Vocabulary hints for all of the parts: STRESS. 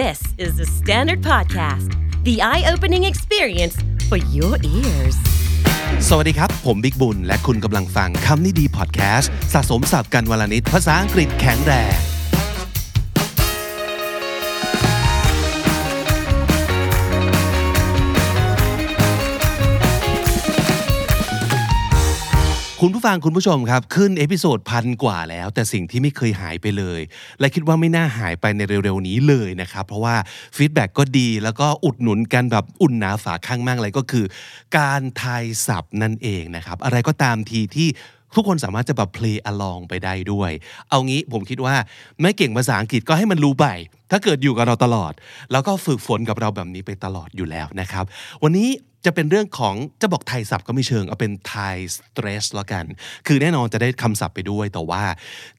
This is the Standard Podcast, the eye-opening experience for your ears. สวัสดีครับผมบิ๊กบุญและคุณกำลังฟังคำนี้ดีพอดแคสต์สะสมศัพท์กันวลนิดภาษาอังกฤษแข็งแรงคุณผู้ฟังคุณผู้ชมครับขึ้นเอพิโซด1,000 กว่าแล้วแต่สิ่งที่ไม่เคยหายไปเลยและคิดว่าไม่น่าหายไปในเร็วๆนี้เลยนะครับเพราะว่าฟีดแบ็กก็ดีแล้วก็อุดหนุนกันแบบอุ่นหนาฝาข้างมากเลยก็คือการทายศัพท์นั่นเองนะครับอะไรก็ตามทีที่ทุกคนสามารถจะแบบ play along ไปได้ด้วยเอางี้ผมคิดว่าไม่เก่งภาษาอังกฤษก็ให้มันรู้ไปถ้าเกิดอยู่กับเราตลอดแล้วก็ฝึกฝนกับเราแบบนี้ไปตลอดอยู่แล้วนะครับวันนี้จะเป็นเรื่องของจะบอกไทยศัพท์ก็ไม่เชิงเอาเป็นไทย stress แล้วกันคือแน่นอนจะได้คำศัพท์ไปด้วยแต่ว่า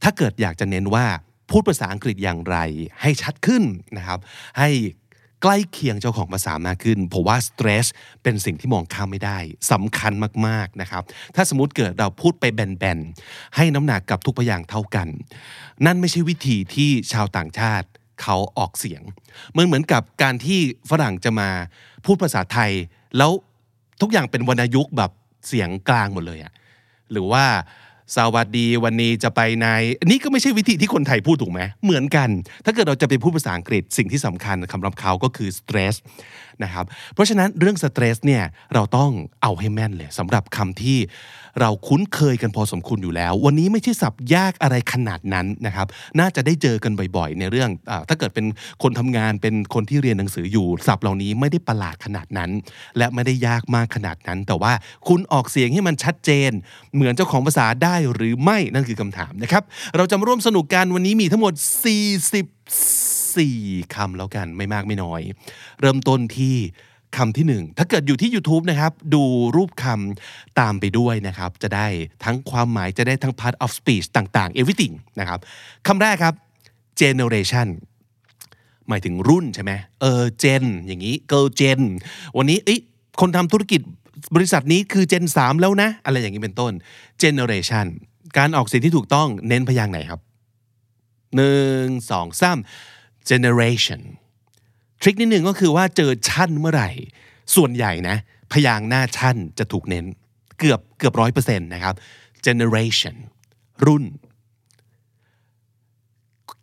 ถ้าเกิดอยากจะเน้นว่าพูดภาษาอังกฤษอย่างไรให้ชัดขึ้นนะครับให้ใกล้เคียงเจ้าของภาษามากขึ้นผมว่า stress เป็นสิ่งที่มองข้ามไม่ได้สำคัญมากๆนะครับถ้าสมมติเกิดเราพูดไปแบนๆให้น้ำหนักกับทุกพยางค์เท่ากันนั่นไม่ใช่วิธีที่ชาวต่างชาติเขาออกเสียงเหมือนกับการที่ฝรั่งจะมาพูดภาษาไทยแล้วทุกอย่างเป็นวรรณยุกต์แบบเสียงกลางหมดเลยอ่ะหรือว่าสวัสดีวันนี้จะไปไหนนี่ก็ไม่ใช่วิธีที่คนไทยพูดถูกไหมเหมือนกันถ้าเกิดเราจะไปพูดภาษาอังกฤษสิ่งที่สำคัญสำหรับเขาก็คือ stress นะครับเพราะฉะนั้นเรื่อง stress เนี่ยเราต้องเอาให้แม่นเลยสำหรับคำที่เราคุ้นเคยกันพอสมควรอยู่แล้ววันนี้ไม่ใช่ศัพท์ยากอะไรขนาดนั้นนะครับน่าจะได้เจอกันบ่อยๆในเรื่องถ้าเกิดเป็นคนทำงานเป็นคนที่เรียนหนังสืออยู่ศัพท์เหล่านี้ไม่ได้ประหลาดขนาดนั้นและไม่ได้ยากมากขนาดนั้นแต่ว่าคุณออกเสียงให้มันชัดเจนเหมือนเจ้าของภาษาได้หรือไม่นั่นคือคำถามนะครับเราจะมาร่วมสนุกกันวันนี้มีทั้งหมด44คำแล้วกันไม่มากไม่น้อยเริ่มต้นที่คำที่1ถ้าเกิดอยู่ที่ YouTube นะครับดูรูปคำตามไปด้วยนะครับจะได้ทั้งความหมายจะได้ทั้ง part of speech ต่างๆ everything นะครับคำแรกครับ generation หมายถึงรุ่นใช่ไหมgen อย่างนี้ girl gen วันนี้คนทำธุรกิจบริษัทนี้คือ gen 3 แล้วนะอะไรอย่างนี้เป็นต้น generation การออกเสียงที่ถูกต้องเน้นพยางค์ไหนครับ 1 2 3 generationทริคนิดนึงก็คือว่าเจอชั่นเมื่อไหร่ส่วนใหญ่นะพยางค์หน้าชั่นจะถูกเน้นเกือบ 100% นะครับ generation รุ่น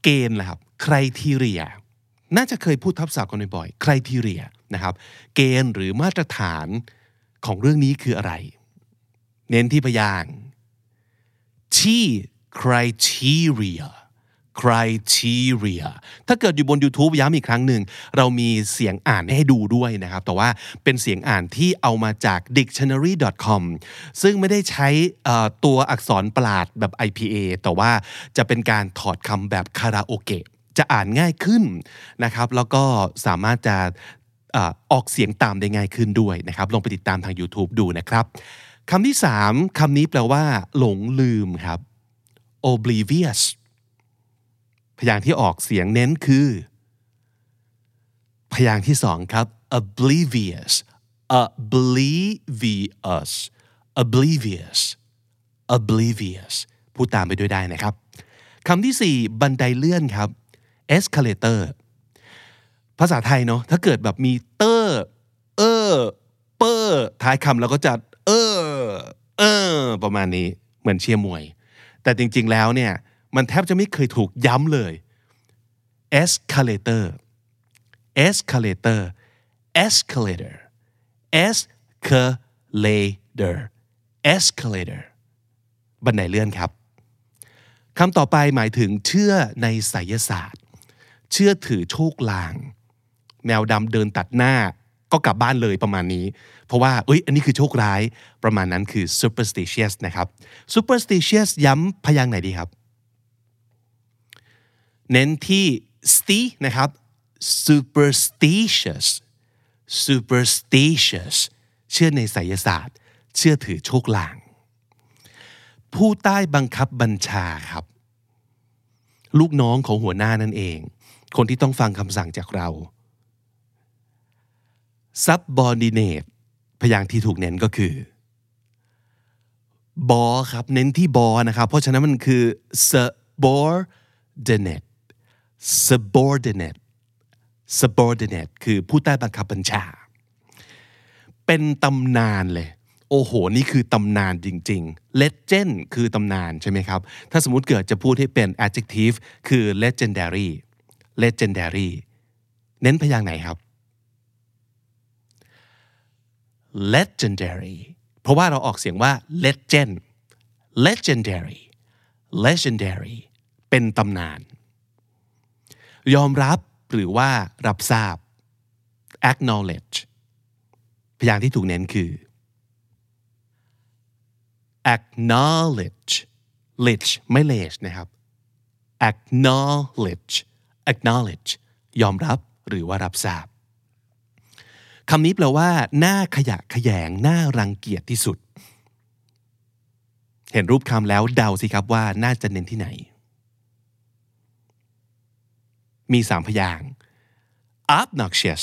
เกณฑ์ล่ะครับ criteria น่าจะเคยพูดทับศัพท์กันบ่อยๆ criteria นะครับเกณฑ์หรือมาตรฐานของเรื่องนี้คืออะไรเน้นที่พยางค์ที่ criteria ถ้าเกิดอยู่บน YouTube ย้ำอีกครั้งหนึ่งเรามีเสียงอ่านให้ดูด้วยนะครับแต่ว่าเป็นเสียงอ่านที่เอามาจาก dictionary.com ซึ่งไม่ได้ใช้ตัวอักษรประหลาดแบบ IPA แต่ว่าจะเป็นการถอดคำแบบคาราโอเกะจะอ่านง่ายขึ้นนะครับแล้วก็สามารถจะออกเสียงตามได้ง่ายขึ้นด้วยนะครับลองไปติดตามทาง YouTube ดูนะครับคำที่3คำนี้แปลว่าหลงลืมครับ obliviousพยางค์ที่ออกเสียงเน้นคือพยางค์ที่2ครับ oblivious พูดตามไปด้วยได้นะครับคำที่4บันไดเลื่อนครับ escalator ภาษาไทยเนาะถ้าเกิดแบบมีเตอเปอท้ายคำแล้วก็จะประมาณนี้เหมือนเชียร์มวยแต่จริงๆแล้วเนี่ยมันแทบจะไม่เคยถูกย้ำเลย escalator บันไดเลื่อนครับคำต่อไปหมายถึงเชื่อในไสยศาสตร์เชื่อถือโชคลางแมวดำเดินตัดหน้าก็กลับบ้านเลยประมาณนี้เพราะว่าอันนี้คือโชคร้ายประมาณนั้นคือ superstitious นะครับ superstitious ย้ำพยางค์ไหนดีครับเน้นที่ sti นะครับ superstitious เชื่อในไสยศาสตร์เชื่อถือโชคลางผู้ใต้บังคับบัญชาครับลูกน้องของหัวหน้านั่นเองคนที่ต้องฟังคำสั่งจากเรา subordinate พยางค์ที่ถูกเน้นก็คือบอครับเน้นที่บอนะครับเพราะฉะนั้นมันคือ subordinate subordinate คือผู้ใต้บังคับบัญชาเป็นตำนานเลยโอ้โหนี่คือตำนานจริงๆ legend คือตำนานใช่ไหมครับถ้าสมมุติเกิดจะพูดให้เป็น adjective คือ legendary เน้นพยางค์ไหนครับ legendary เพราะว่าเราออกเสียงว่า legendary เป็นตำนานยอมรับหรือว่ารับทราบ acknowledge พยางค์ที่ถูกเน้นคือ acknowledge ledge ไม่ ledge นะครับ acknowledge ยอมรับหรือว่ารับทราบคำนี้แปลว่าหน้าขยะแขยงหน้ารังเกียจที่สุดเห็นรูปคำแล้วเดาสิครับว่าน่าจะเน้นที่ไหนมี3พยางค์ obnoxious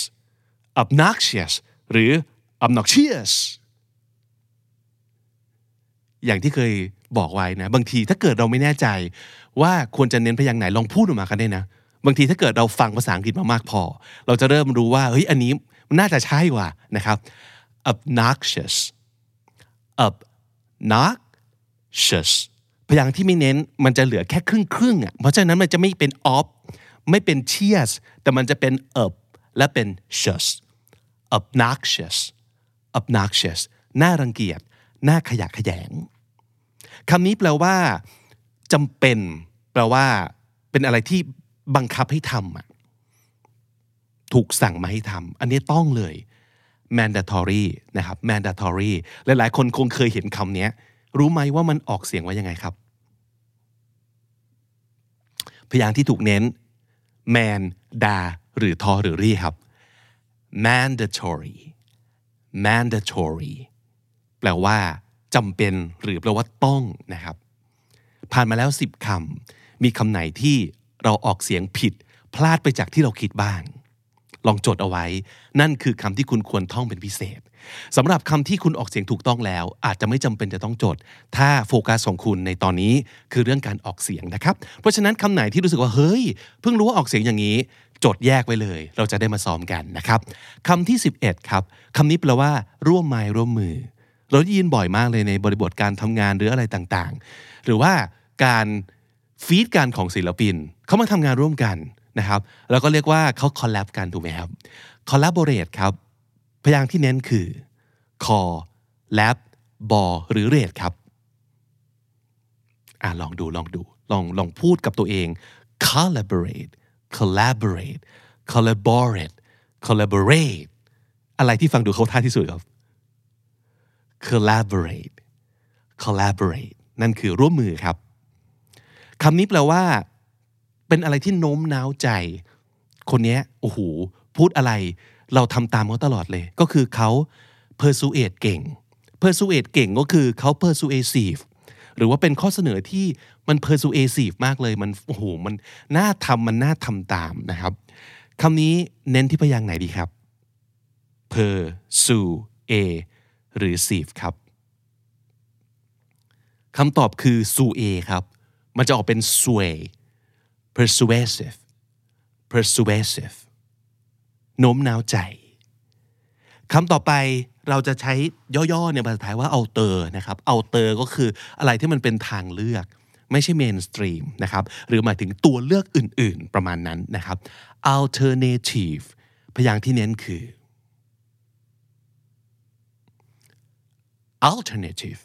หรือ obnoxious อย่างที่เคยบอกไว้นะบางทีถ้าเกิดเราไม่แน่ใจว่าควรจะเน้นพยางค์ไหนลองพูดออกมากันได้นะบางทีถ้าเกิดเราฟังภาษาอังกฤษมามากพอเราจะเริ่มรู้ว่าเฮ้ยอันนี้น่าจะใช่ว่ะนะครับ obnoxious พยางค์ที่ไม่เน้นมันจะเหลือแค่ครึ่งอ่ะเพราะฉะนั้นมันจะไม่เป็น obไม่เป็น cheers แต่มันจะเป็น up และเป็น shus obnoxious น่ารังเกียจน่าขยะแขยงคำนี้แปลว่าจำเป็นแปลว่าเป็นอะไรที่บังคับให้ทำถูกสั่งมาให้ทำอันนี้ต้องเลย mandatory นะครับ mandatory หลายๆคนคงเคยเห็นคำนี้รู้ไหมว่ามันออกเสียงว่ายังไงครับพยางค์ที่ถูกเน้นแมนดาหรือทอหรือรี่ครับ mandatory แปลว่าจำเป็นหรือแปลว่าต้องนะครับผ่านมาแล้ว10คำมีคำไหนที่เราออกเสียงผิดพลาดไปจากที่เราคิดบ้างลองจดเอาไว้นั่นคือคำที่คุณควรท่องเป็นพิเศษสำหรับคำที่คุณออกเสียงถูกต้องแล้วอาจจะไม่จำเป็นจะต้องจดถ้าโฟกัสของคุณในตอนนี้คือเรื่องการออกเสียงนะครับเพราะฉะนั้นคำไหนที่รู้สึกว่าเฮ้ยเพิ่งรู้ว่าออกเสียงอย่างนี้จดแยกไว้เลยเราจะได้มาซ้อมกันนะครับคำที่11ครับคำนี้แปลว่าร่วมไม้ร่วมมือเราได้ยินบ่อยมากเลยในบริบทการทำงานหรืออะไรต่างๆหรือว่าการฟีดกันของศิลปินเขามาทำงานร่วมกันนะครับแล้วก็เรียกว่าเขาคอลแลบกันถูกไหมครับคอลลาโบเรตครับพยางค์ที่เน้นคือ collaborate หรือ rate ครับลองพูดกับตัวเอง collaborate อะไรที่ฟังดูเข้าท่าที่สุดครับ collaborate นั่นคือร่วมมือครับคำนี้แปลว่าเป็นอะไรที่โน้มน้าวใจคนนี้โอ้โหพูดอะไรเราทำตามเขาตลอดเลยก็คือเขา persuade เก่งก็คือเขา persuasive หรือว่าเป็นข้อเสนอที่มัน persuasive มากเลยมันโอ้โหมันน่าทำตามนะครับคำนี้เน้นที่พยางค์ไหนดีครับ persuade หรือ sieve ครับคำตอบคือ suade ครับมันจะออกเป็น sway persuasive โน้มน้าวใจคำต่อไปเราจะใช้ย่อๆในภาษาไทยว่าเอาเตอนะครับเอาเตอก็คืออะไรที่มันเป็นทางเลือกไม่ใช่เมนสตรีมนะครับหรือหมายถึงตัวเลือกอื่นๆประมาณนั้นนะครับ alternative พยางค์ที่เน้นคือ alternative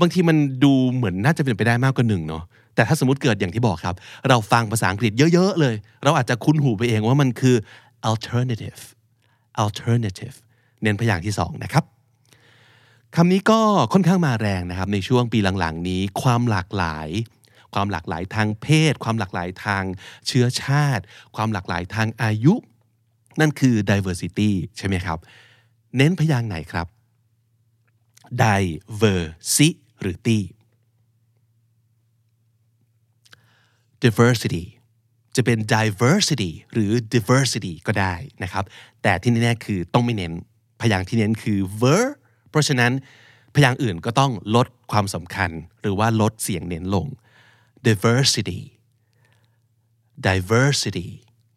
บางทีมันดูเหมือนน่าจะเป็นไปได้มากกว่าหนึ่งเนาะแต่ถ้าสมมติเกิดอย่างที่บอกครับเราฟังภาษาอังกฤษเยอะๆเลยเราอาจจะคุ้นหูไปเองว่ามันคือ alternative เน้นพยางค์ที่2นะครับคำนี้ก็ค่อนข้างมาแรงนะครับในช่วงปีหลังๆนี้ความหลากหลายทางเพศความหลากหลายทางเชื้อชาติความหลากหลายทางอายุนั่นคือ diversity ใช่ไหมครับเน้นพยางค์ไหนครับdiversity จะเป็น diversity หรือ diversity ก็ได้นะครับแต่ที่แน่ๆคือต้องไม่เน้นพยางค์ที่เน้นคือ ver เพราะฉะนั้น พยางค์อื่นก็ต้องลดความสำคัญหรือว่าลดเสียงเน้นลง diversity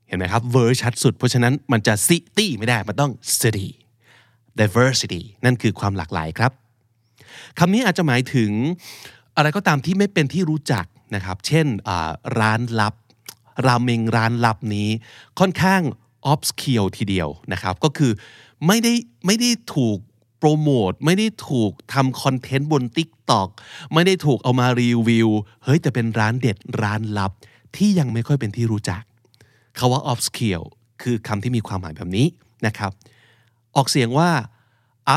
เห็นไหมครับ verb ชัดสุดเพราะฉะนั้นมันจะ city ไม่ได้มันต้อง city diversity นั่นคือความหลากหลายครับคำนี้อาจจะหมายถึงอะไรก็ตามที่ไม่เป็นที่รู้จักนะครับเช่นร้านลับราเมงร้านลับนี้ค่อนข้างobscure ทีเดียวนะครับก็คือไม่ได้ถูกโปรโมทไม่ได้ถูกทำคอนเทนต์บน TikTok ไม่ได้ถูกเอามารีวิวเฮ้ยแต่เป็นร้านเด็ดร้านลับที่ยังไม่ค่อยเป็นที่รู้จักคำว่า obscure คือคำที่มีความหมายแบบนี้นะครับออกเสียงว่า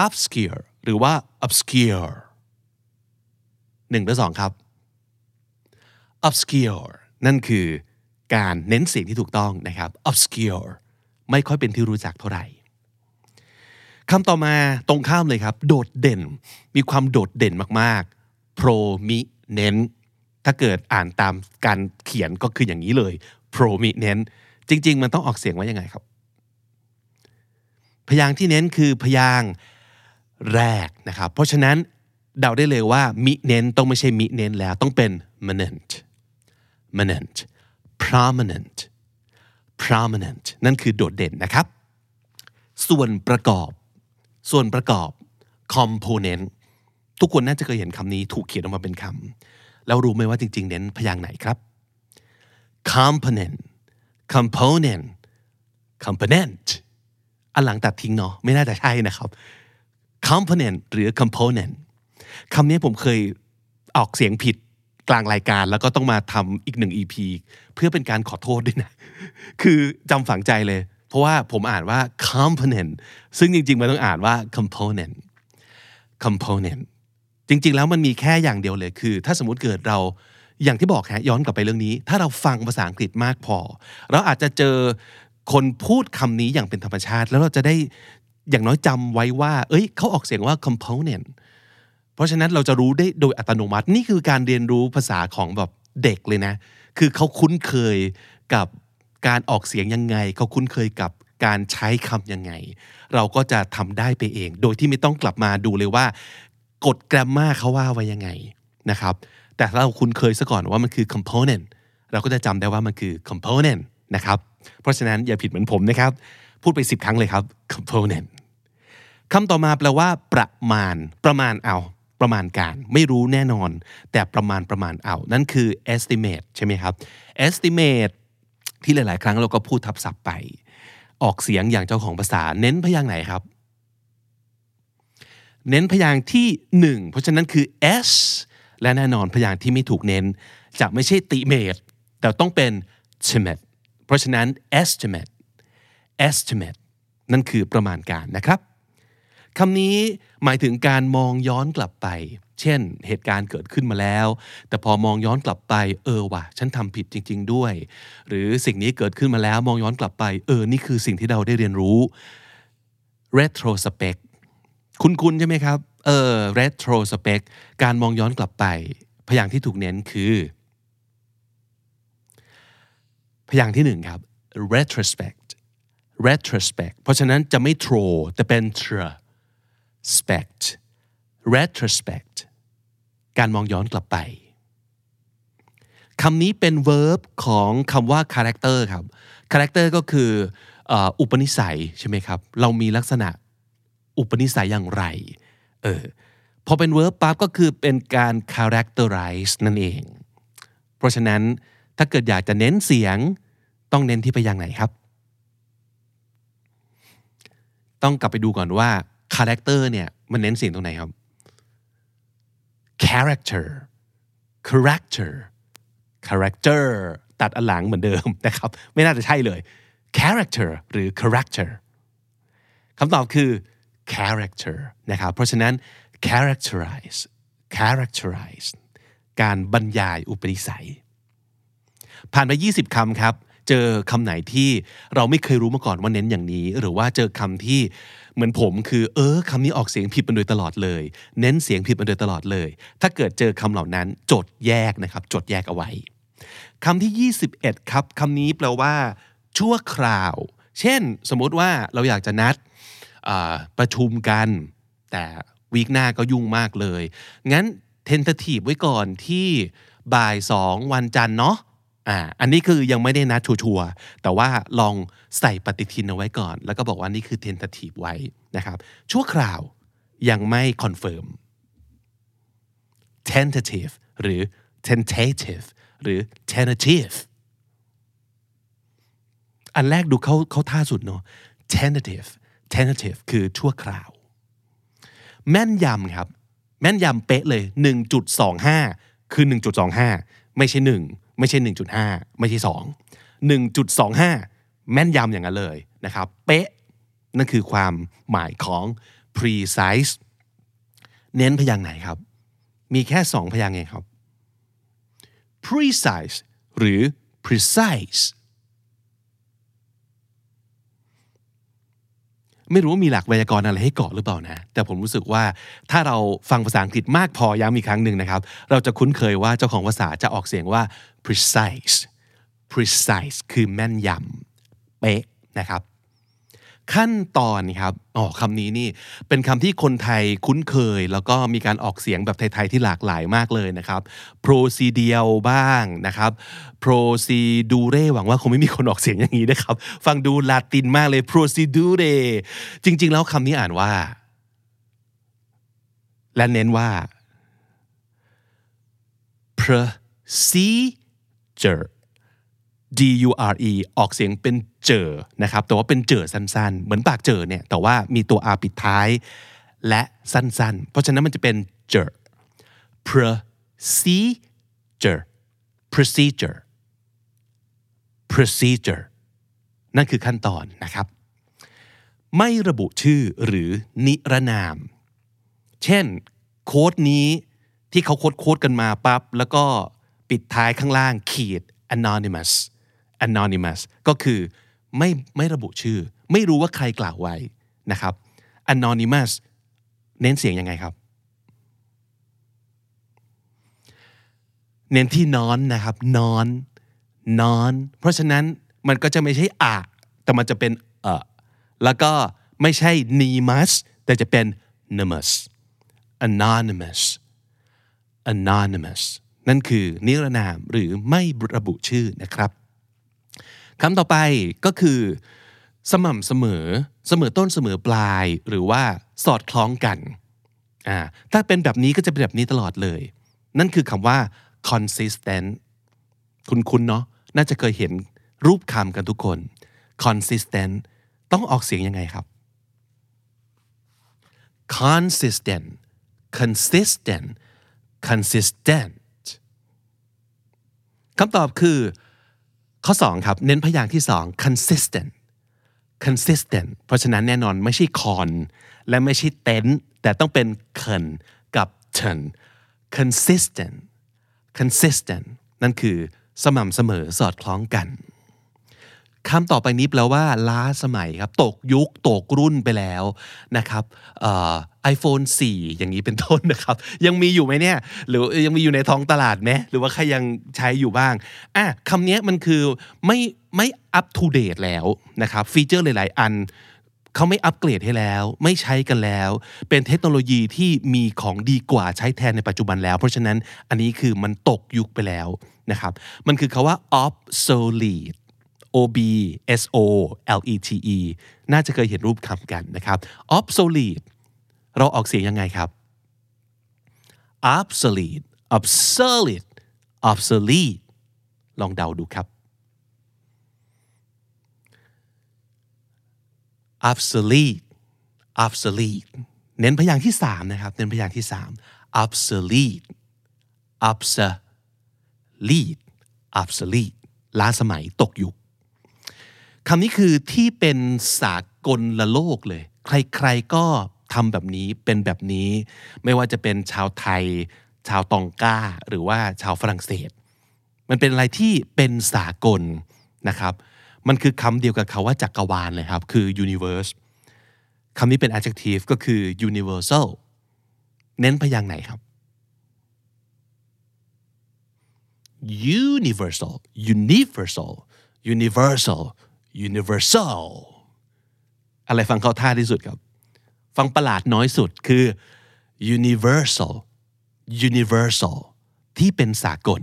obscure หรือว่า obscure 1 หรือ 2 ครับ obscure นั่นคือการเน้นเสียงที่ถูกต้องนะครับ obscure ไม่ค่อยเป็นที่รู้จักเท่าไหร่คำต่อมาตรงข้ามเลยครับโดดเด่นมีความโดดเด่นมากๆ prominent ถ้าเกิดอ่านตามการเขียนก็คืออย่างนี้เลย prominent จริงๆมันต้องออกเสียงว่ายังไงครับพยางค์ที่เน้นคือพยางค์แรกนะครับเพราะฉะนั้นเดาได้เลยว่ามิเน้นต้องไม่ใช่มิเน้นแล้วต้องเป็น manent prominent นั่นคือโดดเด่นนะครับส่วนประกอบ component ทุกคนน่าจะเคยเห็นคำนี้ถูกเขียนออกมาเป็นคำแล้วรู้ไหมว่าจริงๆเน้นพยางค์ไหนครับ component อันหลังตัดทิ้งเนาะไม่น่าจะใช่นะครับ component หรือ component คำนี้ผมเคยออกเสียงผิดกลางรายการแล้วก็ต้องมาทำอีก1 EP เพื่อเป็นการขอโทษด้วยนะคือจำฝังใจเลยเพราะว่าผมอ่านว่า component ซึ่งจริงๆมันต้องอ่านว่า component จริงๆแล้วมันมีแค่อย่างเดียวเลยคือถ้าสมมุติเกิดเราอย่างที่บอกฮะย้อนกลับไปเรื่องนี้ถ้าเราฟังภาษาอังกฤษมากพอเราอาจจะเจอคนพูดคำนี้อย่างเป็นธรรมชาติแล้วเราจะได้อย่างน้อยจำไว้ว่าเอ้ยเขาออกเสียงว่า componentเพราะฉะนั้นเราจะรู้ได้โดยอัตโนมัตินี่คือการเรียนรู้ภาษาของแบบเด็กเลยนะคือเขาคุ้นเคยกับการออกเสียงยังไงเขาคุ้นเคยกับการใช้คำยังไงเราก็จะทำได้ไปเองโดยที่ไม่ต้องกลับมาดูเลยว่ากฎแกรมมาเขาว่าไว้ยังไงนะครับแต่ถ้าเราคุ้นเคยซะก่อนว่ามันคือ component เราก็จะจำได้ว่ามันคือ component นะครับเพราะฉะนั้นอย่าผิดเหมือนผมนะครับพูดไป10 ครั้งเลยครับ component คำต่อมาแปลว่าประมาณเอาประมาณการไม่รู้แน่นอนแต่ประมาณเอานั่นคือ estimate ใช่ไหมครับ estimate ที่หลายๆครั้งเราก็พูดทับศัพท์ไปออกเสียงอย่างเจ้าของภาษาเน้นพยางค์ไหนครับเน้นพยางค์ที่1เพราะฉะนั้นคือ s และแน่นอนพยางค์ที่ไม่ถูกเน้นจะไม่ใช่ estimate แต่ต้องเป็น estimate เพราะฉะนั้น estimate นั่นคือประมาณการนะครับคำนี้หมายถึงการมองย้อนกลับไปเช่นเหตุการณ์เกิดขึ้นมาแล้วแต่พอมองย้อนกลับไปว่ะฉันทำผิดจริงๆด้วยหรือสิ่งนี้เกิดขึ้นมาแล้วมองย้อนกลับไปนี่คือสิ่งที่เราได้เรียนรู้ retrospect คุ้นๆใช่ไหมครับretrospect การมองย้อนกลับไปพยางค์ที่ถูกเน้นคือพยางค์ที่1ครับ retrospect เพราะฉะนั้นจะไม่ throw แต่เป็น retrospect การมองย้อนกลับไปคำนี้เป็น verb ของคำว่า character ครับ character ก็คืออุปนิสัยใช่ไหมครับเรามีลักษณะอุปนิสัยอย่างไรพอเป็น verb ปั๊บก็คือเป็นการ characterize นั่นเองเพราะฉะนั้นถ้าเกิดอยากจะเน้นเสียงต้องเน้นที่พยางค์ไหนครับต้องกลับไปดูก่อนว่าคาแรคเตอร์เนี่ยมันเน้นเสียงตรงไหนครับ character ตัดอันหลังเหมือนเดิมนะครับไม่น่าจะใช่เลย character หรือ character คำตอบคือ character นะครับเพราะฉะนั้น characterize การบรรยายอุปนิสัยผ่านไป20 คำครับเจอคำไหนที่เราไม่เคยรู้มาก่อนว่าเน้นอย่างนี้หรือว่าเจอคำที่เหมือนผมคือคำนี้ออกเสียงผิดมาโดยตลอดเลยเน้นเสียงผิดมาโดยตลอดเลยถ้าเกิดเจอคำเหล่านั้นจดแยกนะครับจดแยกเอาไว้คำที่21ครับคำนี้แปลว่าชั่วคราวเช่นสมมติว่าเราอยากจะนัดประชุมกันแต่ วีคหน้าก็ยุ่งมากเลยงั้น tentative ไว้ก่อนที่บ่าย2วันจันทร์เนาะอันนี้คือยังไม่ได้นัดชัวร์แต่ว่าลองใส่ปฏิทินเอาไว้ก่อนแล้วก็บอกว่านี่คือ tentative ไว้นะครับชั่วคราวยังไม่คอนเฟิร์ม tentative หรือ tentative หรือ tentative อันแรกดูเขาท่าสุดเนาะ tentative คือชั่วคราวแม่นยำครับแม่นยำเป๊ะเลย 1.25 คือ 1.25 ไม่ใช่1ไม่ใช่ 1.5 ไม่ใช่ 2 1.25 แม่นยำอย่างนั้นเลยนะครับเป๊ะนั่นคือความหมายของ precise เน้นพยางค์ไหนครับมีแค่2พยางค์เองครับ precise หรือ precise ไม่รู้ว่ามีหลักไวยากรณ์อะไรให้เกาะหรือเปล่านะแต่ผมรู้สึกว่าถ้าเราฟังภาษาอังกฤษมากพอย้ำอีกครั้งหนึ่งนะครับเราจะคุ้นเคยว่าเจ้าของภาษาจะออกเสียงว่า precise คือแม่นยำเป๊ะนะครับขั้นตอนครับคำนี้นี่เป็นคำที่คนไทยคุ้นเคยแล้วก็มีการออกเสียงแบบไทยๆที่หลากหลายมากเลยนะครับ procedure บ้างนะครับ procedure หวังว่าคงไม่มีคนออกเสียงอย่างนี้นะครับฟังดูลาตินมากเลย procedure จริงๆแล้วคำนี้อ่านว่าและเน้นว่า procedure DURE ออกเสียงเป็นเจอนะครับแต่ว่าเป็นเจอสั้นๆเหมือนปากเจอเนี่ยแต่ว่ามีตัว R ปิดท้ายและสั้นๆเพราะฉะนั้นมันจะเป็นเจอ procedure นั่นคือขั้นตอนนะครับไม่ระบุชื่อหรือนิรนามเช่นโค้ดนี้ที่เขาโค้ดกันมาปั๊บแล้วก็ปิดท้ายข้างล่างขีดanonymous ก็คือไม่ระบุชื่อไม่รู้ว่าใครกล่าวไว้นะครับ anonymous เน้นเสียงยังไงครับเน้นที่นอนนะครับนอนเพราะฉะนั้นมันก็จะไม่ใช่อะแต่มันจะเป็นแล้วก็ไม่ใช่ nimus แต่จะเป็น namus anonymousนั่นคือนิรนามหรือไม่ระบุชื่อนะครับคำต่อไปก็คือสม่ำเสมอต้นเสมอปลายหรือว่าสอดคล้องกันถ้าเป็นแบบนี้ก็จะเป็นแบบนี้ตลอดเลยนั่นคือคำว่า consistent คุ้นๆเนาะน่าจะเคยเห็นรูปคำกันทุกคน consistent ต้องออกเสียงยังไงครับ consistentคำตอบคือข้อ2ครับเน้นพยางค์ที่2 consistent เพราะฉะนั้นแน่นอนไม่ใช่ con และไม่ใช่ ten แต่ต้องเป็น con กับ ten consistent นั่นคือสม่ำเสมอสอดคล้องกันคำต่อไปนี้แปลว่าล้าสมัยครับตกยุคตกรุ่นไปแล้วนะครับiPhone 4อย่างนี้เป็นต้นนะครับยังมีอยู่ไหมเนี่ยหรือยังมีอยู่ในท้องตลาดไหมหรือว่าใครยังใช้อยู่บ้างคำนี้มันคือไม่อัปทูเดตแล้วนะครับฟีเจอร์หลายๆอันเขาไม่อัปเกรดให้แล้วไม่ใช้กันแล้วเป็นเทคโนโลยีที่มีของดีกว่าใช้แทนในปัจจุบันแล้วเพราะฉะนั้นอันนี้คือมันตกยุคไปแล้วนะครับมันคือคำว่า obsolete obsolete น่าจะเคยเห็นรูปคำกันนะครับ obsolete เราออกเสียงยังไงครับ obsolete ลองเดาดูครับ obsolete เน้นพยางค์ที่3นะครับเน้นพยางค์ที่3 obsolete ล้าสมัยตกยุคคำนี้คือที่เป็นสากลละโลกเลยใครๆก็ทำแบบนี้เป็นแบบนี้ไม่ว่าจะเป็นชาวไทยชาวตองกาหรือว่าชาวฝรั่งเศสมันเป็นอะไรที่เป็นสากลนะครับมันคือคำเดียวกับคำว่าจักรวาลเลยครับคือ universe คำนี้เป็น adjective ก็คือ universal เน้นพยางค์ไหนครับ universal อะไรฟังเข้าท่าที่สุดครับฟังประหลาดน้อยสุดคือ universal ที่เป็นสากล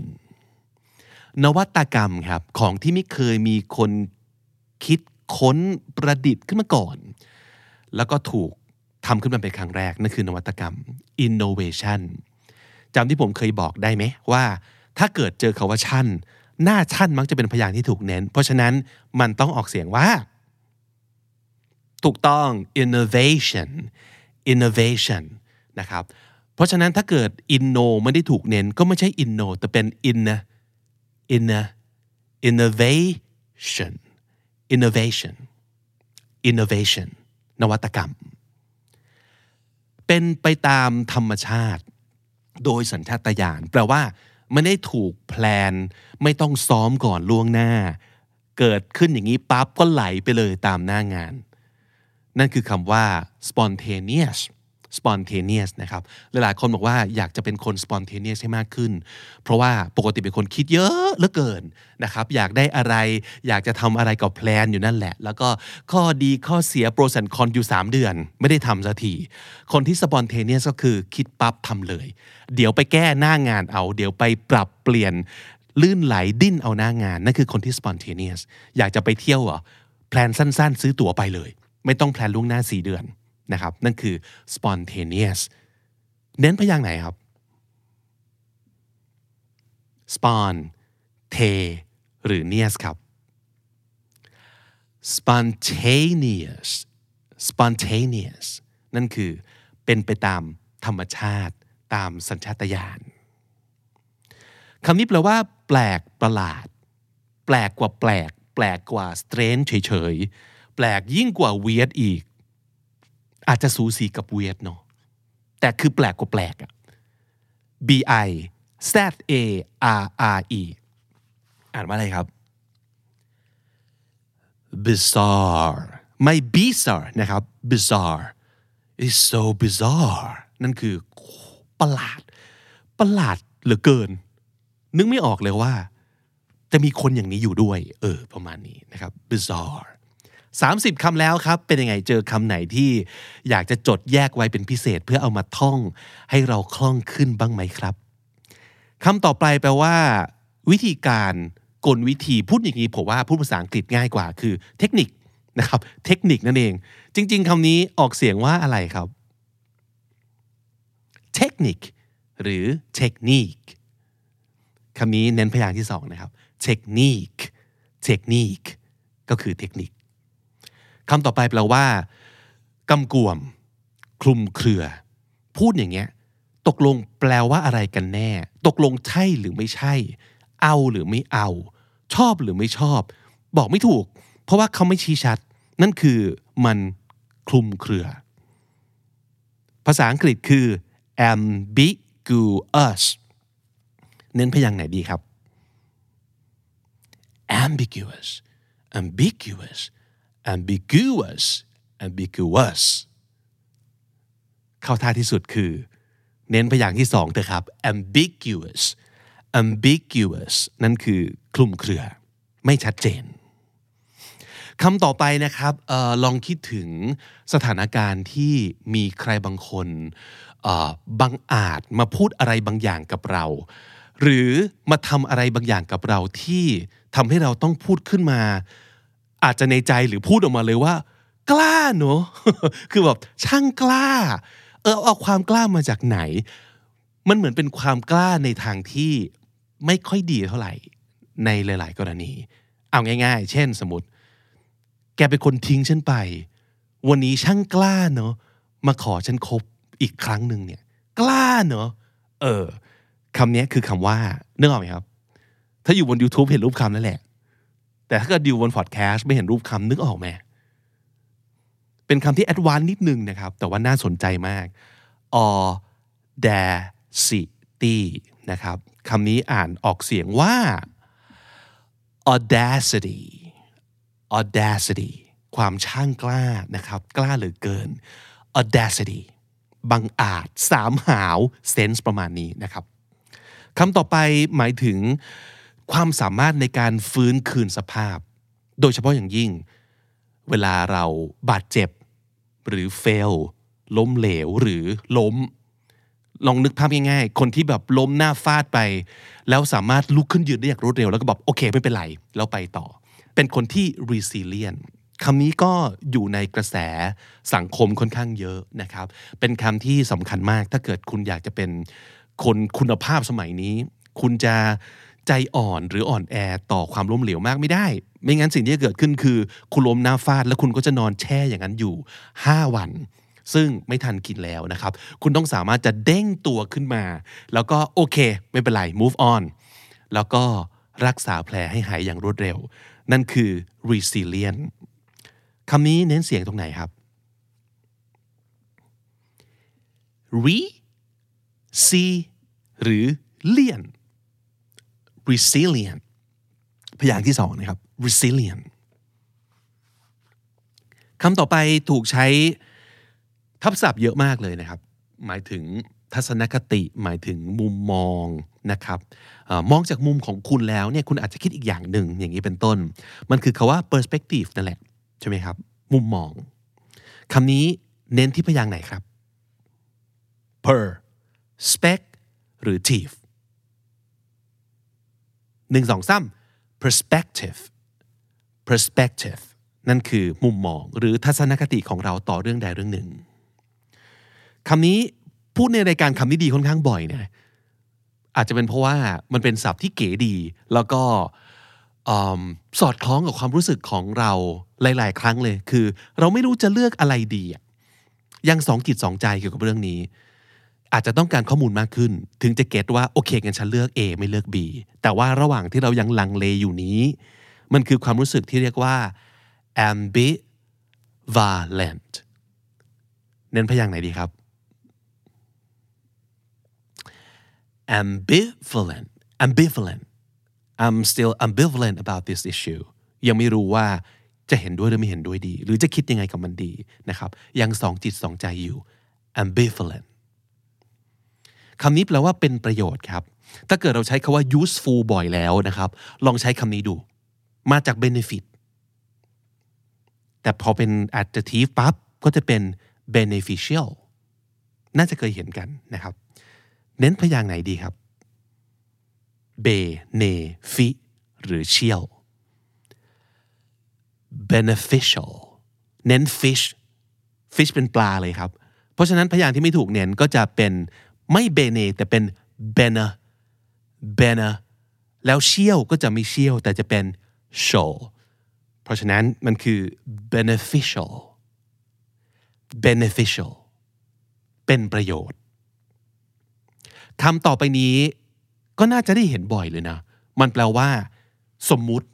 นวัตกรรมครับของที่ไม่เคยมีคนคิดค้นประดิษฐ์ขึ้นมาก่อนแล้วก็ถูกทำขึ้นมาเป็นครั้งแรกนั่นคือนวัตกรรม innovation จำที่ผมเคยบอกได้ไหมว่าถ้าเกิดเจอคำว่าชั่นหน้าชั่นมักจะเป็นพยางค์ที่ถูกเน้นเพราะฉะนั้นมันต้องออกเสียงว่าถูกต้อง innovation นะครับเพราะฉะนั้นถ้าเกิด inno ไม่ได้ถูกเน้นก็ไม่ใช่ inno แต่เป็น innovation นวัตกรรมเป็นไปตามธรรมชาติโดยสัญชาตญาณแปลว่าไม่ได้ถูกแพลนไม่ต้องซ้อมก่อนล่วงหน้าเกิดขึ้นอย่างนี้ปั๊บก็ไหลไปเลยตามหน้างานนั่นคือคำว่า spontaneous นะครับหลายๆคนบอกว่าอยากจะเป็นคน spontaneous ให้มากขึ้นเพราะว่าปกติเป็นคนคิดเยอะเหลือเกินนะครับอยากได้อะไรอยากจะทำอะไรก็แพลนอยู่นั่นแหละแล้วก็ข้อดีข้อเสีย pros and cons อยู่3เดือนไม่ได้ทำสักทีคนที่ spontaneous ก็คือคิดปั๊บทำเลยเดี๋ยวไปแก้หน้างานเอาเดี๋ยวไปปรับเปลี่ยนลื่นไหลดิ้นเอาหน้างานนั่นคือคนที่ spontaneous อยากจะไปเที่ยวเหรอแพลนสั้นๆซื้อตั๋วไปเลยไม่ต้องแพลนล่วงหน้า4เดือนนะครับนั่นคือ spontaneous เน้นพยางค์ไหนครับ หรือ neous ครับ spontaneous นั่นคือเป็นไปตามธรรมชาติตามสัญชาตญาณคำนี้แปลว่าแปลกประหลาดแปลกกว่าแปลกกว่า strange เฉยๆแปลกยิ่งกว่า weird อีกอาจจะสูสีกับเวียดเนาะแต่คือแปลกกว่าแปลกอะ bizarre อ่านว่าอะไรครับ bizarre ไม่ bizarre นะครับ bizarre is so bizarre นั่นคือประหลาดเหลือเกินนึกไม่ออกเลยว่าจะมีคนอย่างนี้อยู่ด้วยประมาณนี้นะครับ bizarre30 คำแล้วครับเป็นยังไงเจอคำไหนที่อยากจะจดแยกไว้เป็นพิเศษเพื่อเอามาท่องให้เราคล่องขึ้นบ้างไหมครับคำต่อไปแปลว่าวิธีการกลวิธีพูดอย่างนี้ผมว่าพูดภาษาอังกฤษง่ายกว่าคือเทคนิคนะครับเทคนิคนั่นเองจริงๆคำนี้ออกเสียงว่าอะไรครับเทคนิคหรือเทคนิคคำนี้เน้นพยางค์ที่2นะครับเทคนิคก็คือเทคนิคคำต่อไปแปลว่ากำกวมคลุมเครือพูดอย่างเงี้ยตกลงแปลว่าอะไรกันแน่ตกลงใช่หรือไม่ใช่เอาหรือไม่เอาชอบหรือไม่ชอบบอกไม่ถูกเพราะว่าเขาไม่ชี้ชัดนั่นคือมันคลุมเครือภาษาอังกฤษคือ ambiguous เน้นพยางค์ไหนดีครับ ambiguous เข้าท่าที่สุดคือเน้นพยางค์ที่2เถอะครับ ambiguous นั่นคือคลุมเครือไม่ชัดเจนคำต่อไปนะครับลองคิดถึงสถานการณ์ที่มีใครบางคนบังอาจมาพูดอะไรบางอย่างกับเราหรือมาทำอะไรบางอย่างกับเราที่ทำให้เราต้องพูดขึ้นมาอาจจะในใจหรือพูดออกมาเลยว่ากล้าเนอะ คือแบบช่างกล้าเอาความกล้ามาจากไหนมันเหมือนเป็นความกล้าในทางที่ไม่ค่อยดีเท่าไหร่ในหลายๆกรณีเอาง่ายๆเช่นสมมติแกเป็นคนทิ้งฉันไปวันนี้ช่างกล้าเนอะมาขอฉันคบอีกครั้งหนึ่งเนี่ยกล้าเนอะคำนี้คือคำว่านึกออกไหมครับถ้าอยู่บน YouTube เห็นรูปคำนั่นแหละแต่ถ้าเกิดดิวบนพอดแคสต์ไม่เห็นรูปคำนึกออกไหมเป็นคำที่แอดวานซ์นิดนึงนะครับแต่ว่าน่าสนใจมาก audacity นะครับคำนี้อ่านออกเสียงว่า audacity ความช่างกล้านะครับกล้าเหลือเกิน audacity บังอาจสามหาวเซนส์ประมาณนี้นะครับคำต่อไปหมายถึงความสามารถในการฟื้นคืนสภาพโดยเฉพาะอย่างยิ่งเวลาเราบาดเจ็บหรือ fail ล้มเหลวหรือล้ม ลองนึกภาพง่ายๆคนที่แบบล้มหน้าฟาดไปแล้วสามารถลุกขึ้นยืนได้อย่างรวดเร็วแล้วก็บอกโอเคไม่เป็นไรแล้วไปต่อเป็นคนที่ resilient คำนี้ก็อยู่ในกระแสสังคมค่อนข้างเยอะนะครับเป็นคำที่สำคัญมากถ้าเกิดคุณอยากจะเป็นคนคุณภาพสมัยนี้คุณจะใจอ่อนหรืออ่อนแอต่อความล้มเหลวมากไม่ได้ไม่งั้นสิ่งที่จะเกิดขึ้นคือคุณล้มหน้าฟาดแล้วคุณก็จะนอนแช่อย่างนั้นอยู่5วันซึ่งไม่ทันกินแล้วนะครับคุณต้องสามารถจะเด้งตัวขึ้นมาแล้วก็โอเคไม่เป็นไร move on แล้วก็รักษาแผลให้หายอย่างรวดเร็วนั่นคือ resilient คำนี้เน้นเสียงตรงไหนครับ re see หรือ lien resilient พยางค์ที่สองนะครับ resilient คำต่อไปถูกใช้ทับศัพท์เยอะมากเลยนะครับหมายถึงทัศนคติหมายถึงมุมมองนะครับมองจากมุมของคุณแล้วเนี่ยคุณอาจจะคิดอีกอย่างหนึ่งอย่างนี้เป็นต้นมันคือคำว่า perspective นั่นแหละใช่ไหมครับมุมมองคำนี้เน้นที่พยางค์ไหนครับ perspective หรือ tive 1 2 3 perspective perspective นั่นคือมุมมองหรือทัศนคติของเราต่อเรื่องใดเรื่องหนึ่งคำนี้พูดในรายการคำนี้ดีค่อนข้างบ่อยนะอาจจะเป็นเพราะว่ามันเป็นศัพท์ที่เก๋ดีแล้วก็สอดคล้องกับความรู้สึกของเราหลายๆครั้งเลยคือเราไม่รู้จะเลือกอะไรดียังสองจิตสองใจเกี่ยวกับเรื่องนี้อาจจะต้องการข้อมูลมากขึ้นถึงจะเก็ตว่าโอเคงั้นฉันเลือก A ไม่เลือก B แต่ว่าระหว่างที่เรายังลังเลอยู่นี้มันคือความรู้สึกที่เรียกว่า ambivalent เน้นพยางค์ไหนดีครับambivalent ambivalent I'm still ambivalent about this issue ยังไม่รู้ว่าจะเห็นด้วยหรือไม่เห็นด้วยดีหรือจะคิดยังไงกับมันดีนะครับยังสองจิตสองใจอยู่ ambivalent คำนี้แปลว่าเป็นประโยชน์ครับถ้าเกิดเราใช้คำว่า useful บ่อยแล้วนะครับลองใช้คำนี้ดูมาจาก benefit แต่พอเป็น adjective ปั๊บก็จะเป็น beneficial น่าจะเคยเห็นกันนะครับเน้นพยางค์ไหนดีครับ benefi หรือ chial beneficial เน้น fish เป็นปลาเลยครับเพราะฉะนั้นพยางค์ที่ไม่ถูกเน้นก็จะเป็นไม่ bene แต่เป็น bena แล้ว chial ก็จะไม่ chial แต่จะเป็น shoal เพราะฉะนั้นมันคือ beneficial เป็นประโยชน์คำต่อไปนี้ก็น่าจะได้เห็นบ่อยเลยนะมันแปลว่าสมมุติ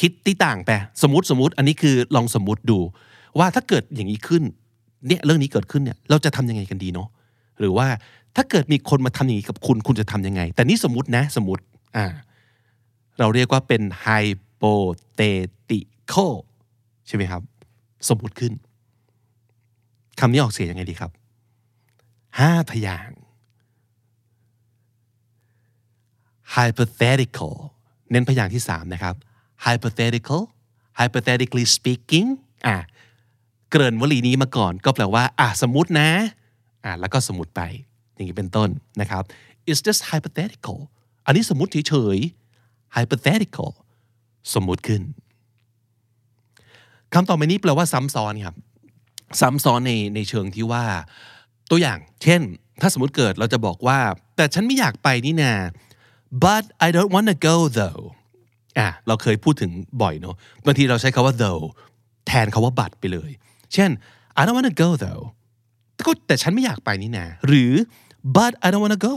คิดที่ต่างไปสมมุติอันนี้คือลองสมมุติดูว่าถ้าเกิดอย่างนี้ขึ้นเนี่ยเรื่องนี้เกิดขึ้นเนี่ยเราจะทำยังไงกันดีเนาะหรือว่าถ้าเกิดมีคนมาทำอย่างนี้กับคุณคุณจะทำยังไงแต่นี่สมมุติเราเรียกว่าเป็น hypothetical ใช่ไหมครับสมมุติขึ้นคำนี้ออกเสียงยังไงดีครับ5 พยางค์ hypothetical เน้นพยางค์ที่3นะครับ hypothetical hypothetically speaking เกริ่นวลีนี้มาก่อนก็แปลว่าสมมุตินะแล้วก็สมมุติไปอย่างนี้เป็นต้นนะครับ it's just hypothetical อันนี้สมมุติเฉยๆ hypothetical สมมุติขึ้นคำต่อไปนี้แปลว่าซ้ำซ้อนครับซ้ำซ้อนในเชิงที่ว่าตัวอย่างเช่นถ้าสมมุติเกิดเราจะบอกว่าแต่ฉันไม่อยากไปนี่นา but I don't wanna go though เราเคยพูดถึงบ่อยเนอะบางทีเราใช้คำว่า though แทนคำว่า but ไปเลยเช่น I don't wanna go though แต่ฉันไม่อยากไปนี่นาหรือ but I don't wanna go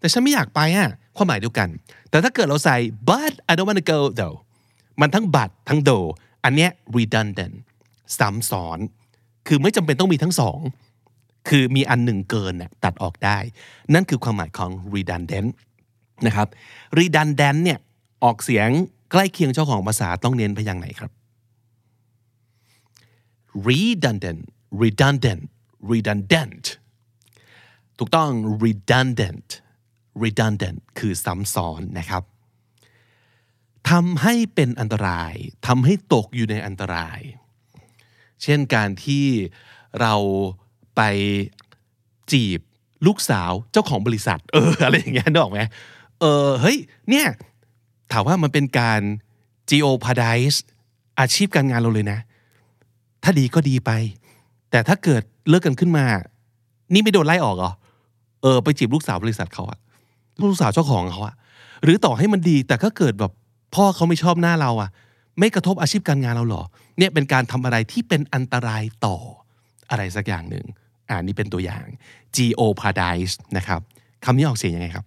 แต่ฉันไม่อยากไปความหมายเดียวกันแต่ถ้าเกิดเราใส่ but I don't wanna go though มันทั้ง but ทั้ง though อันเนี้ย redundant ซ้ำซ้อนคือไม่จำเป็นต้องมีทั้งสองคือมีอันหนึ่งเกินตัดออกได้นั่นคือความหมายของ redundant นะครับ redundant เนี่ยออกเสียงใกล้เคียงเจ้าของภาษาต้องเน้นพยางค์ไหนครับ redundant ถูกต้อง redundant คือซ้ำซ้อนนะครับทำให้เป็นอันตรายทำให้ตกอยู่ในอันตรายเช่นการที่เราไปจีบ ลูกสาวเจ้าของบริษัทอะไรอย่างเงี้ยนึกออกไหมเฮ้ยเนี่ยถามว่ามันเป็นการ jeopardize อาชีพการงานเราเลยนะถ้าดีก็ดีไปแต่ถ้าเกิดเลิกกันขึ้นมานี่ไม่โดนไล่ออกเหรอไปจีบลูกสาวบริษัทเขาอะลูกสาวเจ้าของเขาอะหรือต่อให้มันดีแต่ก็เกิดแบบพ่อเขาไม่ชอบหน้าเราอะไม่กระทบอาชีพการงานเราหรอเนี่ยเป็นการทำอะไรที่เป็นอันตรายต่ออะไรสักอย่างหนึ่งนี่เป็นตัวอย่าง Jeopardize นะครับคำนี้ออกเสียงยังไงครับ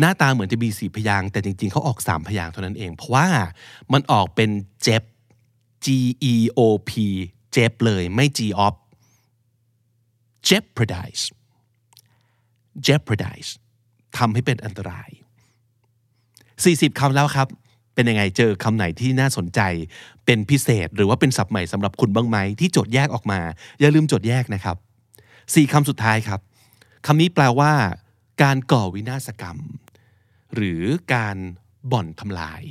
หน้าตาเหมือนจะมี4พยางค์แต่จริงๆเขาออก3พยางค์เท่านั้นเองเพราะว่ามันออกเป็นเจ็บ GEOP เจ็บเลยไม่ GOP Jeopardize Jeopardize ทำให้เป็นอันตราย40คำแล้วครับเป็นยังไงเจอคำไหนที่น่าสนใจเป็นพิเศษหรือว่าเป็นศัพท์ใหม่สำหรับคุณบ้างไหมที่จดแยกออกมาอย่าลืมจดแยกนะครับ4คำสุดท้ายครับคำนี้แปลว่าการก่อวินาศกรรมหรือการบ่อนทำลาย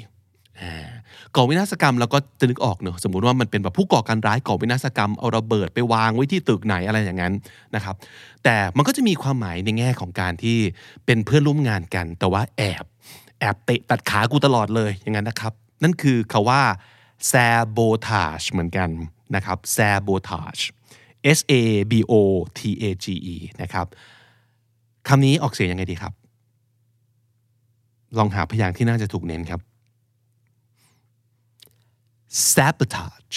ก่อวินาศกรรมเราก็จะนึกออกเนอะสมมุติว่ามันเป็นแบบผู้ก่อการร้ายก่อวินาศกรรมเอาระเบิดไปวางไว้ที่ตึกไหนอะไรอย่างนั้นนะครับแต่มันก็จะมีความหมายในแง่ของการที่เป็นเพื่อนร่วมงานกันแต่ว่าแอบเตะตัดขากูตลอดเลยอย่างนั้นนะครับนั่นคือคำว่า sabotage เหมือนกันนะครับ sabotage s a b o t a g e นะครับคำนี้ออกเสียงยังไงดีครับลองหาพยางค์ที่น่าจะถูกเน้นครับ sabotage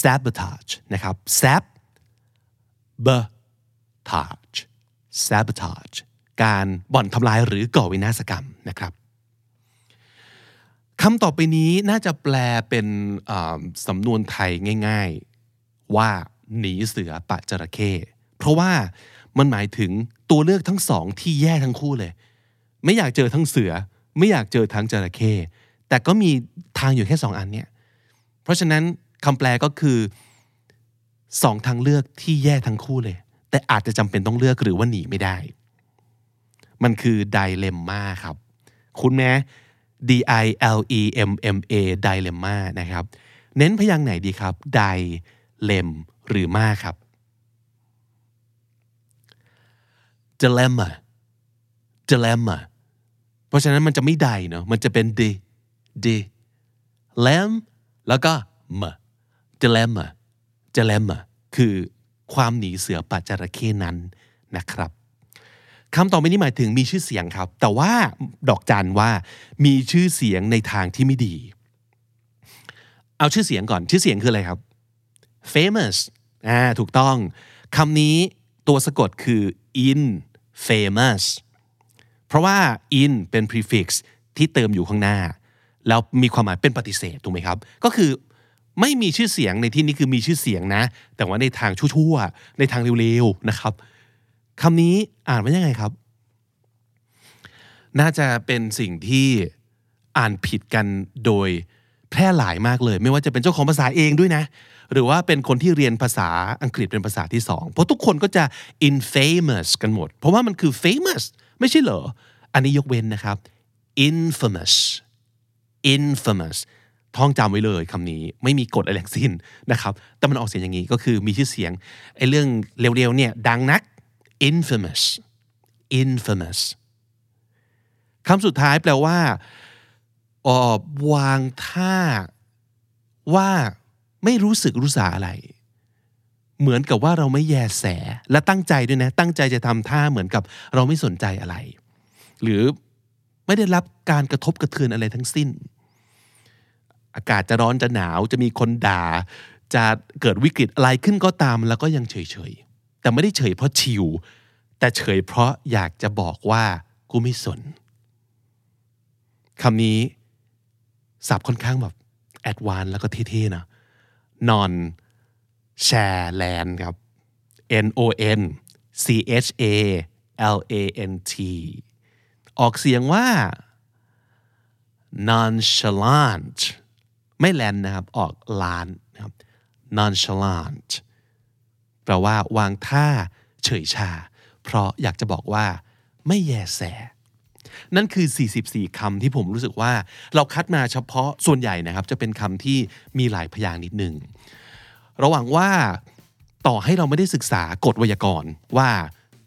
sabotage นะครับ sabotage sabotage การบ่อนทำลายหรือก่อวินาศกรรมนะครับคำต่อไปนี้น่าจะแปลเป็นสำนวนไทยง่ายๆว่าหนีเสือปะจระเข้เพราะว่ามันหมายถึงตัวเลือกทั้งสองที่แย่ทั้งคู่เลยไม่อยากเจอทั้งเสือไม่อยากเจอทั้งจระเข้แต่ก็มีทางอยู่แค่2อันเนี่ยเพราะฉะนั้นคำแปลก็คือ2ทางเลือกที่แย่ทั้งคู่เลยแต่อาจจะจำเป็นต้องเลือกหรือว่าหนีไม่ได้มันคือไดเลมม่าครับคุ้นไหม D I L E M M A ไดเลมม่านะครับเน้นพยางค์ไหนดีครับไดเลมหรือม่าครับ dilemma dilemma เพราะฉะนั้นมันจะไม่ไดเนาะมันจะเป็น dilem แล้วก็ m dilemma dilemma คือความหนีเสือปะจระเข้นั้นนะครับคำต่อไปนี้หมายถึงมีชื่อเสียงครับแต่ว่าดอกจันว่ามีชื่อเสียงในทางที่ไม่ดีเอาชื่อเสียงก่อนชื่อเสียงคืออะไรครับ famous ถูกต้องคำนี้ตัวสะกดคือ in famous เพราะว่า in เป็น prefix ที่เติมอยู่ข้างหน้าแล้วมีความหมายเป็นปฏิเสธถูกไหมครับก็คือไม่มีชื่อเสียงในที่นี้คือมีชื่อเสียงนะแต่ว่าในทางชั่วๆในทางเลวๆนะครับคำนี้อ่านว่ายังไงครับน่าจะเป็นสิ่งที่อ่านผิดกันโดยแพร่หลายมากเลยไม่ว่าจะเป็นเจ้าของภาษาเองด้วยนะหรือว่าเป็นคนที่เรียนภาษาอังกฤษเป็นภาษาที่สองเพราะทุกคนก็จะ infamous กันหมดเพราะว่ามันคือ famous ไม่ใช่เหรออันนี้ยกเว้นนะครับ infamous infamous ท่องจำไว้เลยคำนี้ไม่มีกฎอะไรทั้งสิ้นนะครับแต่มันออกเสียงอย่างนี้ก็คือมีชื่อเสียงไอ้เรื่องเร็วๆเนี่ยดังนักinfamous infamous คำสุดท้ายแปลว่าวางท่าว่าไม่รู้สึกรู้สาอะไรเหมือนกับว่าเราไม่แยแสและตั้งใจด้วยนะตั้งใจจะทำท่าเหมือนกับเราไม่สนใจอะไรหรือไม่ได้รับการกระทบกระเทือนอะไรทั้งสิ้นอากาศจะร้อนจะหนาวจะมีคนด่าจะเกิดวิกฤตอะไรขึ้นก็ตามแล้วก็ยังเฉยๆแต่ไม่ได้เฉยเพราะชิวแต่เฉยเพราะอยากจะบอกว่ากูไม่สนคำนี้ศัพท์ค่อนข้างแบบแอดวานซ์แล้วก็เท่ๆนะนอนแชร์แลนด์ครับ N O N C H A L A N T ออกเสียงว่า nonchalant ไม่แลนด์นะครับออกลานนะครับ nonchalantแปลว่าวางท่าเฉยชาเพราะอยากจะบอกว่าไม่แยแสนั่นคือ44คำที่ผมรู้สึกว่าเราคัดมาเฉพาะส่วนใหญ่นะครับจะเป็นคำที่มีหลายพยางค์นิดนึงระหวังว่า ต่อให้เราไม่ได้ศึกษากฎไวยากรณ์ว่า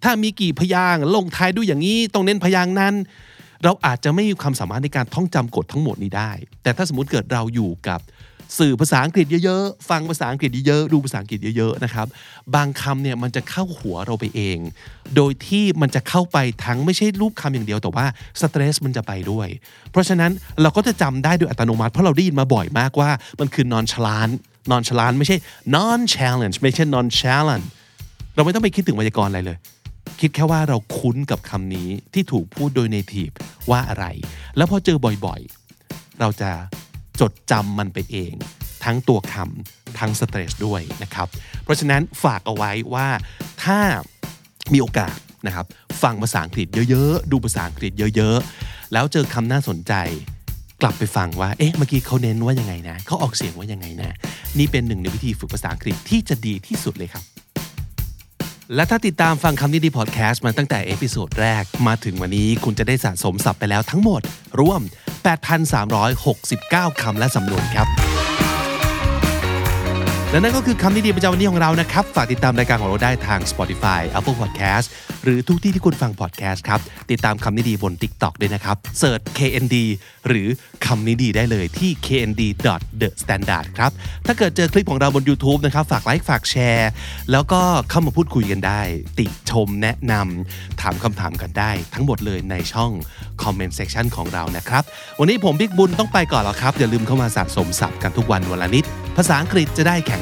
ถ้ามีกี่พยางค์ลงท้ายด้วยอย่างนี้ต้องเน้นพยางค์นั้นเราอาจจะไม่มีความสามารถในการท่องจำกฎทั้งหมดนี้ได้แต่ถ้าสมมติเกิดเราอยู่กับสื่อภาษาอังกฤษเยอะๆฟังภาษาอังกฤษเยอะๆดูภาษาอังกฤษเยอะๆนะครับบางคำเนี่ยมันจะเข้าหัวเราไปเองโดยที่มันจะเข้าไปทั้งไม่ใช่รูปคำอย่างเดียวแต่ว่าสเตรสมันจะไปด้วยเพราะฉะนั้นเราก็จะจำได้โดยอัตโนมัติเพราะเราได้ยินมาบ่อยมากว่ามันคือนอนชลานนอนชลานไม่ใช่ non challenge ไม่ใช่ non challenge เราไม่ต้องไปคิดถึงไวยากรณ์อะไรเลยคิดแค่ว่าเราคุ้นกับคำนี้ที่ถูกพูดโดย native ว่าอะไรแล้วพอเจอบ่อยๆเราจะจดจำมันไปเองทั้งตัวคำทั้งสเตรสด้วยนะครับเพราะฉะนั้นฝากเอาไว้ว่าถ้ามีโอกาสนะครับฟังภาษาอังกฤษเยอะๆดูภาษาอังกฤษเยอะๆแล้วเจอคำน่าสนใจกลับไปฟังว่าเอ๊ะเมื่อกี้เขาเน้นว่ายังไงนะเขาออกเสียงว่ายังไงนะนี่เป็นหนึ่งในวิธีฝึกภาษาอังกฤษที่จะดีที่สุดเลยครับและถ้าติดตามฟังคำนี้ดีพอดแคสต์มาตั้งแต่เอพิโซดแรกมาถึงวันนี้คุณจะได้สะสมศัพท์ไปแล้วทั้งหมดรวม 8,369 คำและสำนวนครับและนั่นก็คือคำนี้ดีประจำวันนี้ของเรานะครับฝากติดตามรายการของเราได้ทาง Spotify Apple Podcast หรือทุกที่ที่คุณฟัง podcast ครับติดตามคำนี้ดีบน TikTok ด้วยนะครับเสิร์ช KND หรือคำนี้ดีได้เลยที่ knd.thestandard ครับถ้าเกิดเจอคลิปของเราบน YouTube นะครับฝากไลค์ฝากแชร์แล้วก็เข้ามาพูดคุยกันได้ติชมแนะนำถามคำถามกันได้ทั้งหมดเลยในช่อง Comment Section ของเรานะครับวันนี้ผมบิ๊กบุญต้องไปก่อนแล้วครับอย่าลืมเข้ามาสะสมศัพท์กันทุกวันวันละนิดภาษาอังกฤษจะได้แข็ง